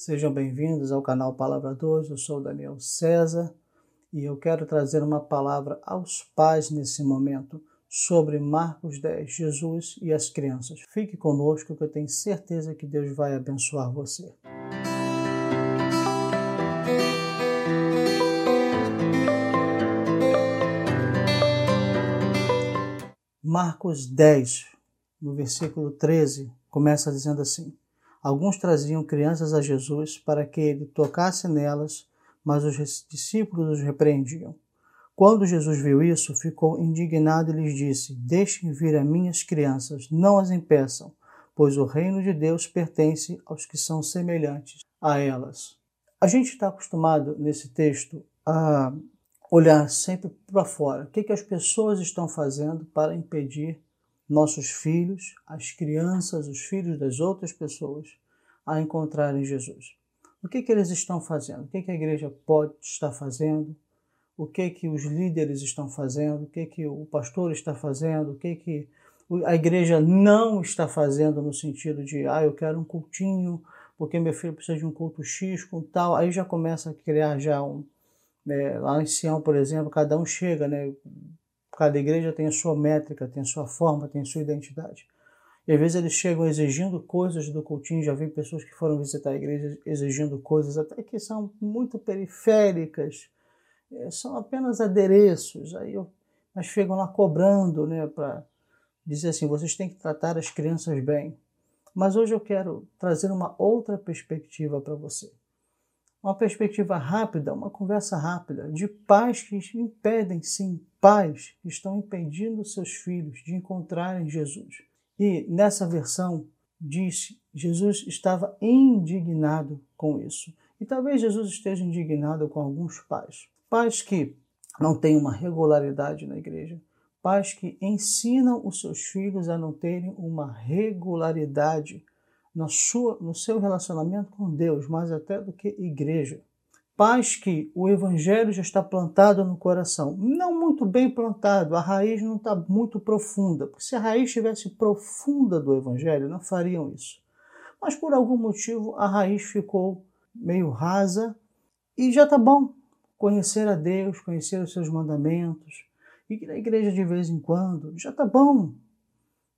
Sejam bem-vindos ao canal Palavra 2, eu sou Daniel César e eu quero trazer uma palavra aos pais nesse momento sobre Marcos 10, Jesus e as crianças. Fique conosco que eu tenho certeza que Deus vai abençoar você. Marcos 10, no versículo 13, começa dizendo assim: Alguns traziam crianças a Jesus para que ele tocasse nelas, mas os discípulos os repreendiam. Quando Jesus viu isso, ficou indignado e lhes disse: Deixem vir as minhas crianças, não as impeçam, pois o reino de Deus pertence aos que são semelhantes a elas. A gente está acostumado nesse texto a olhar sempre para fora. O que as pessoas estão fazendo para impedir nossos filhos, as crianças, os filhos das outras pessoas a encontrarem Jesus? O que eles estão fazendo? O que a igreja pode estar fazendo? O que os líderes estão fazendo? O que o pastor está fazendo? O que a igreja não está fazendo no sentido de eu quero um cultinho, porque meu filho precisa de um culto X, com tal. Aí já começa a criar já um... lá em Sião, por exemplo, cada um chega, né? Cada igreja tem a sua métrica, tem a sua forma, tem a sua identidade. E às vezes eles chegam exigindo coisas do cultinho. Já vi pessoas que foram visitar a igreja exigindo coisas até que são muito periféricas, são apenas adereços. Mas chegam lá cobrando, né, para dizer assim: vocês têm que tratar as crianças bem. Mas hoje eu quero trazer uma outra perspectiva para você. Uma perspectiva rápida, uma conversa rápida de pais que impedem, sim, pais que estão impedindo seus filhos de encontrarem Jesus. E nessa versão diz: Jesus estava indignado com isso. E talvez Jesus esteja indignado com alguns pais. Pais que não têm uma regularidade na igreja. Pais que ensinam os seus filhos a não terem uma regularidade no seu relacionamento com Deus, mais até do que igreja. Pais que o evangelho já está plantado no coração, não muito bem plantado, a raiz não está muito profunda, porque se a raiz estivesse profunda do evangelho, não fariam isso. Mas por algum motivo a raiz ficou meio rasa e já está bom conhecer a Deus, conhecer os seus mandamentos, e na igreja de vez em quando já está bom.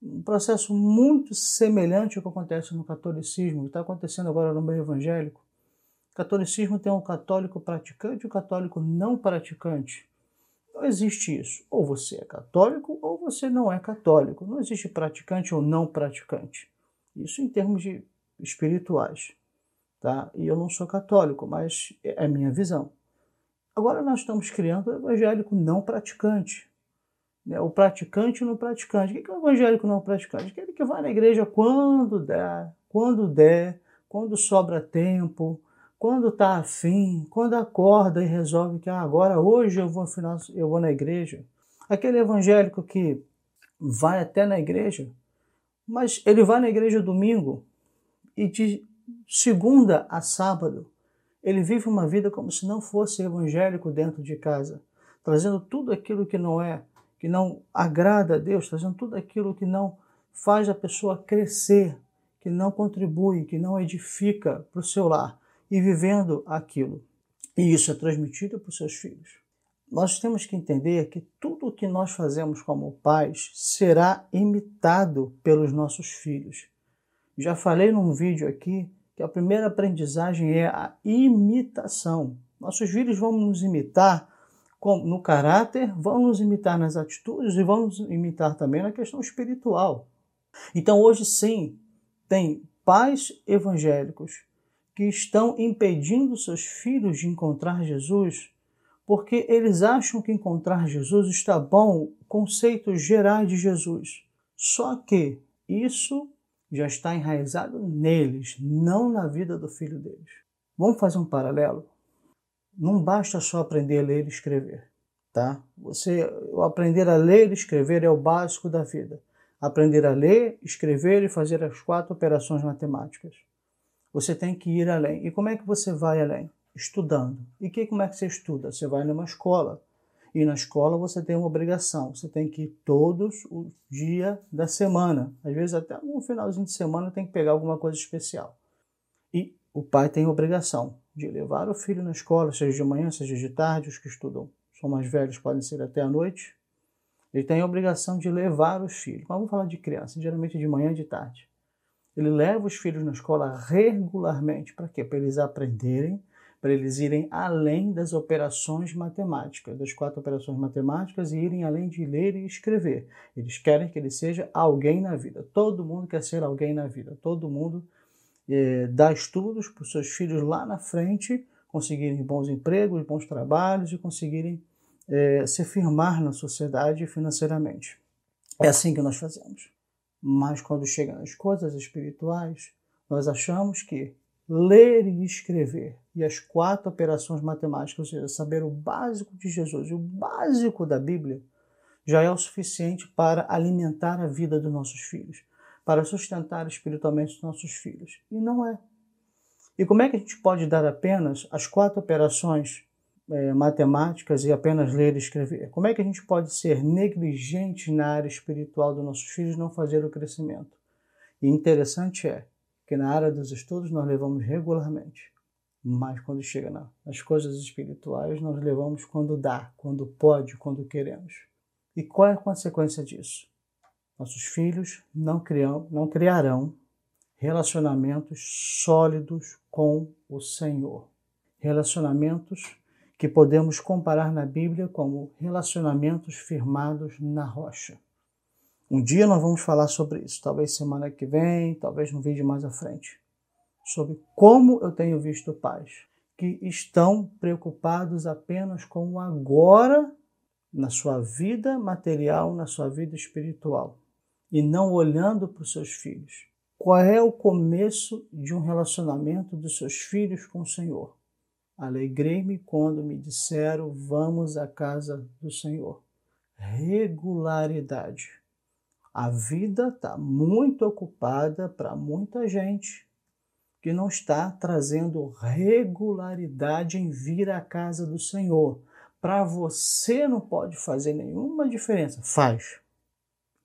Um processo muito semelhante ao que acontece no catolicismo, que está acontecendo agora no meio evangélico. O catolicismo tem um católico praticante e um católico não praticante. Não existe isso. Ou você é católico ou você não é católico. Não existe praticante ou não praticante. Isso em termos de espirituais, tá? E eu não sou católico, mas é a minha visão. Agora nós estamos criando o evangélico não praticante. O praticante não praticante. O que é o evangélico não praticante? Aquele que vai na igreja quando der, quando sobra tempo, quando está afim, quando acorda e resolve que agora, hoje eu vou na igreja. Aquele evangélico que vai até na igreja, mas ele vai na igreja domingo e de segunda a sábado ele vive uma vida como se não fosse evangélico dentro de casa, trazendo tudo aquilo que não agrada a Deus, trazendo tudo aquilo que não faz a pessoa crescer, que não contribui, que não edifica para o seu lar, e vivendo aquilo. E isso é transmitido para os seus filhos. Nós temos que entender que tudo o que nós fazemos como pais será imitado pelos nossos filhos. Já falei num vídeo aqui que a primeira aprendizagem é a imitação. Nossos filhos vão nos imitar no caráter, vão nos imitar nas atitudes e vão nos imitar também na questão espiritual. Então hoje sim, tem pais evangélicos que estão impedindo seus filhos de encontrar Jesus porque eles acham que encontrar Jesus está bom, conceitos gerais de Jesus. Só que isso já está enraizado neles, não na vida do filho deles. Vamos fazer um paralelo? Não basta só aprender a ler e escrever, tá? Aprender a ler e escrever é o básico da vida. Aprender a ler, escrever e fazer as 4 operações matemáticas. Você tem que ir além. E como é que você vai além? Estudando. E como é que você estuda? Você vai numa escola. E na escola você tem uma obrigação. Você tem que ir todos os dias da semana. Às vezes até um finalzinho de semana tem que pegar alguma coisa especial. E o pai tem a obrigação de levar o filho na escola, seja de manhã, seja de tarde, os que estudam são mais velhos, podem ser até à noite. Ele tem a obrigação de levar os filhos. Mas vamos falar de criança, geralmente de manhã e de tarde. Ele leva os filhos na escola regularmente. Para quê? Para eles aprenderem, para eles irem além das operações matemáticas, das 4 operações matemáticas, e irem além de ler e escrever. Eles querem que ele seja alguém na vida. Todo mundo quer ser alguém na vida. Todo mundo dá estudos para os seus filhos lá na frente conseguirem bons empregos, bons trabalhos e conseguirem se firmar na sociedade financeiramente. É assim que nós fazemos. Mas quando chegam as coisas espirituais, nós achamos que ler e escrever e as 4 operações matemáticas, ou seja, saber o básico de Jesus e o básico da Bíblia, já é o suficiente para alimentar a vida dos nossos filhos, para sustentar espiritualmente os nossos filhos. E não é. E como é que a gente pode dar apenas as 4 operações matemáticas e apenas ler e escrever? Como é que a gente pode ser negligente na área espiritual dos nossos filhos e não fazer o crescimento? E interessante é que na área dos estudos nós levamos regularmente, mas quando chega nas coisas espirituais nós levamos quando dá, quando pode, quando queremos. E qual é a consequência disso? Nossos filhos não criarão relacionamentos sólidos com o Senhor. Relacionamentos que podemos comparar na Bíblia como relacionamentos firmados na rocha. Um dia nós vamos falar sobre isso, talvez semana que vem, talvez num vídeo mais à frente, sobre como eu tenho visto pais que estão preocupados apenas com o agora na sua vida material, na sua vida espiritual, e não olhando para os seus filhos. Qual é o começo de um relacionamento dos seus filhos com o Senhor? Alegrei-me quando me disseram, vamos à casa do Senhor. Regularidade. A vida está muito ocupada para muita gente que não está trazendo regularidade em vir à casa do Senhor. Para você não pode fazer nenhuma diferença. Faz.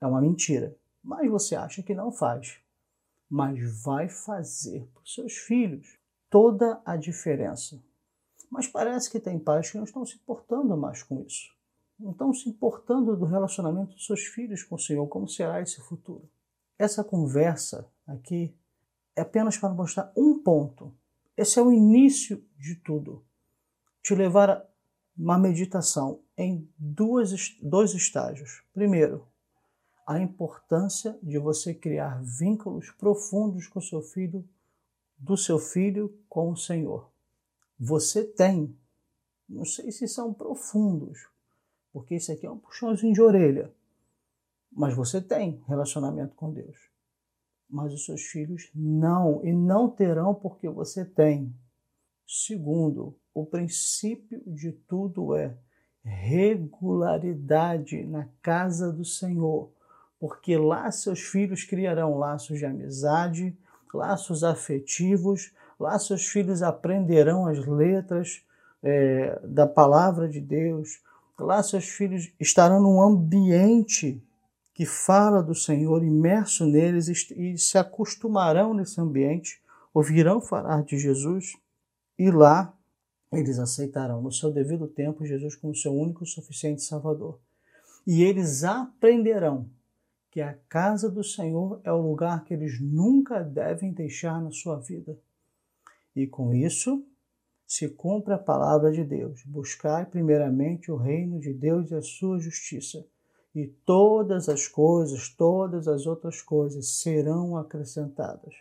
É uma mentira. Mas você acha que não faz. Mas vai fazer para os seus filhos toda a diferença. Mas parece que tem pais que não estão se importando mais com isso. Não estão se importando do relacionamento dos seus filhos com o Senhor, como será esse futuro. Essa conversa aqui é apenas para mostrar um ponto. Esse é o início de tudo. Te levar a uma meditação em dois estágios. Primeiro, a importância de você criar vínculos profundos com o seu filho, do seu filho com o Senhor. Você tem, não sei se são profundos, porque isso aqui é um puxãozinho de orelha, mas você tem relacionamento com Deus. Mas os seus filhos não, e não terão porque você tem. Segundo, o princípio de tudo é regularidade na casa do Senhor, porque lá seus filhos criarão laços de amizade, laços afetivos. Lá seus filhos aprenderão as letras da palavra de Deus. Lá seus filhos estarão num ambiente que fala do Senhor, imerso neles, e se acostumarão nesse ambiente, ouvirão falar de Jesus, e lá eles aceitarão no seu devido tempo Jesus como seu único e suficiente Salvador. E eles aprenderão que a casa do Senhor é o lugar que eles nunca devem deixar na sua vida. E com isso, se cumpre a palavra de Deus. Buscai primeiramente o reino de Deus e a sua justiça. E todas as coisas, todas as outras coisas serão acrescentadas.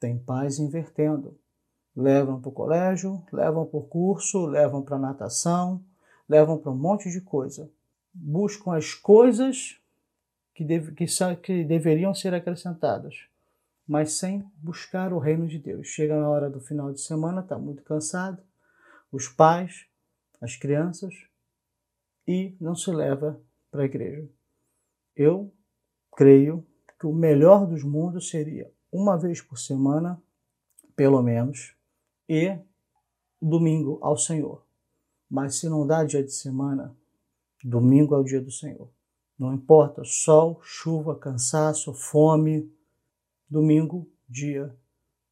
Tem pais invertendo. Levam para o colégio, levam para o curso, levam para a natação, levam para um monte de coisa. Buscam as coisas que deveriam ser acrescentadas, mas sem buscar o reino de Deus. Chega na hora do final de semana, está muito cansado, os pais, as crianças, e não se leva para a igreja. Eu creio que o melhor dos mundos seria uma vez por semana, pelo menos, e domingo ao Senhor. Mas se não dá dia de semana, domingo é o dia do Senhor. Não importa, sol, chuva, cansaço, fome, domingo, dia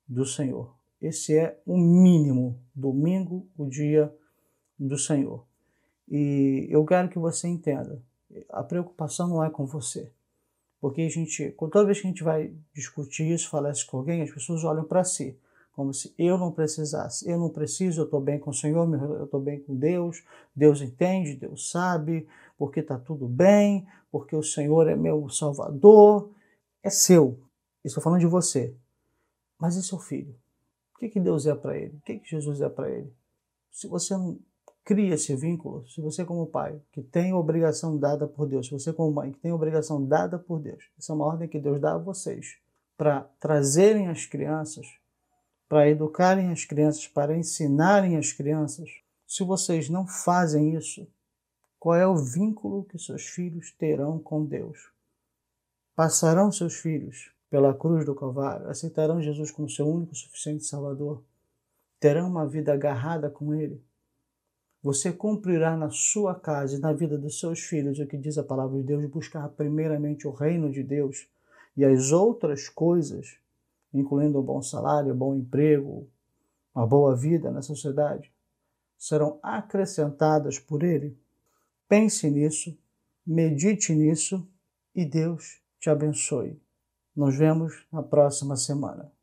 do Senhor. Esse é o mínimo. Domingo, o dia do Senhor. E eu quero que você entenda, a preocupação não é com você. Porque a gente, toda vez que a gente vai discutir isso, falar isso com alguém, as pessoas olham para si. Como se eu não precisasse. Eu não preciso, eu estou bem com o Senhor, eu estou bem com Deus. Deus entende, Deus sabe, porque está tudo bem, porque o Senhor é meu Salvador. É seu. Estou falando de você. Mas é seu filho. O que Deus é para ele? O que Jesus é para ele? Se você não cria esse vínculo, se você como pai, que tem obrigação dada por Deus, se você como mãe, que tem obrigação dada por Deus, essa é uma ordem que Deus dá a vocês, para trazerem as crianças, para educarem as crianças, para ensinarem as crianças. Se vocês não fazem isso, qual é o vínculo que seus filhos terão com Deus? Passarão seus filhos pela cruz do Calvário, aceitarão Jesus como seu único e suficiente Salvador, terão uma vida agarrada com Ele. Você cumprirá na sua casa e na vida dos seus filhos o que diz a palavra de Deus, buscar primeiramente o reino de Deus e as outras coisas, incluindo um bom salário, um bom emprego, uma boa vida na sociedade, serão acrescentadas por Ele. Pense nisso, medite nisso e Deus te abençoe. Nos vemos na próxima semana.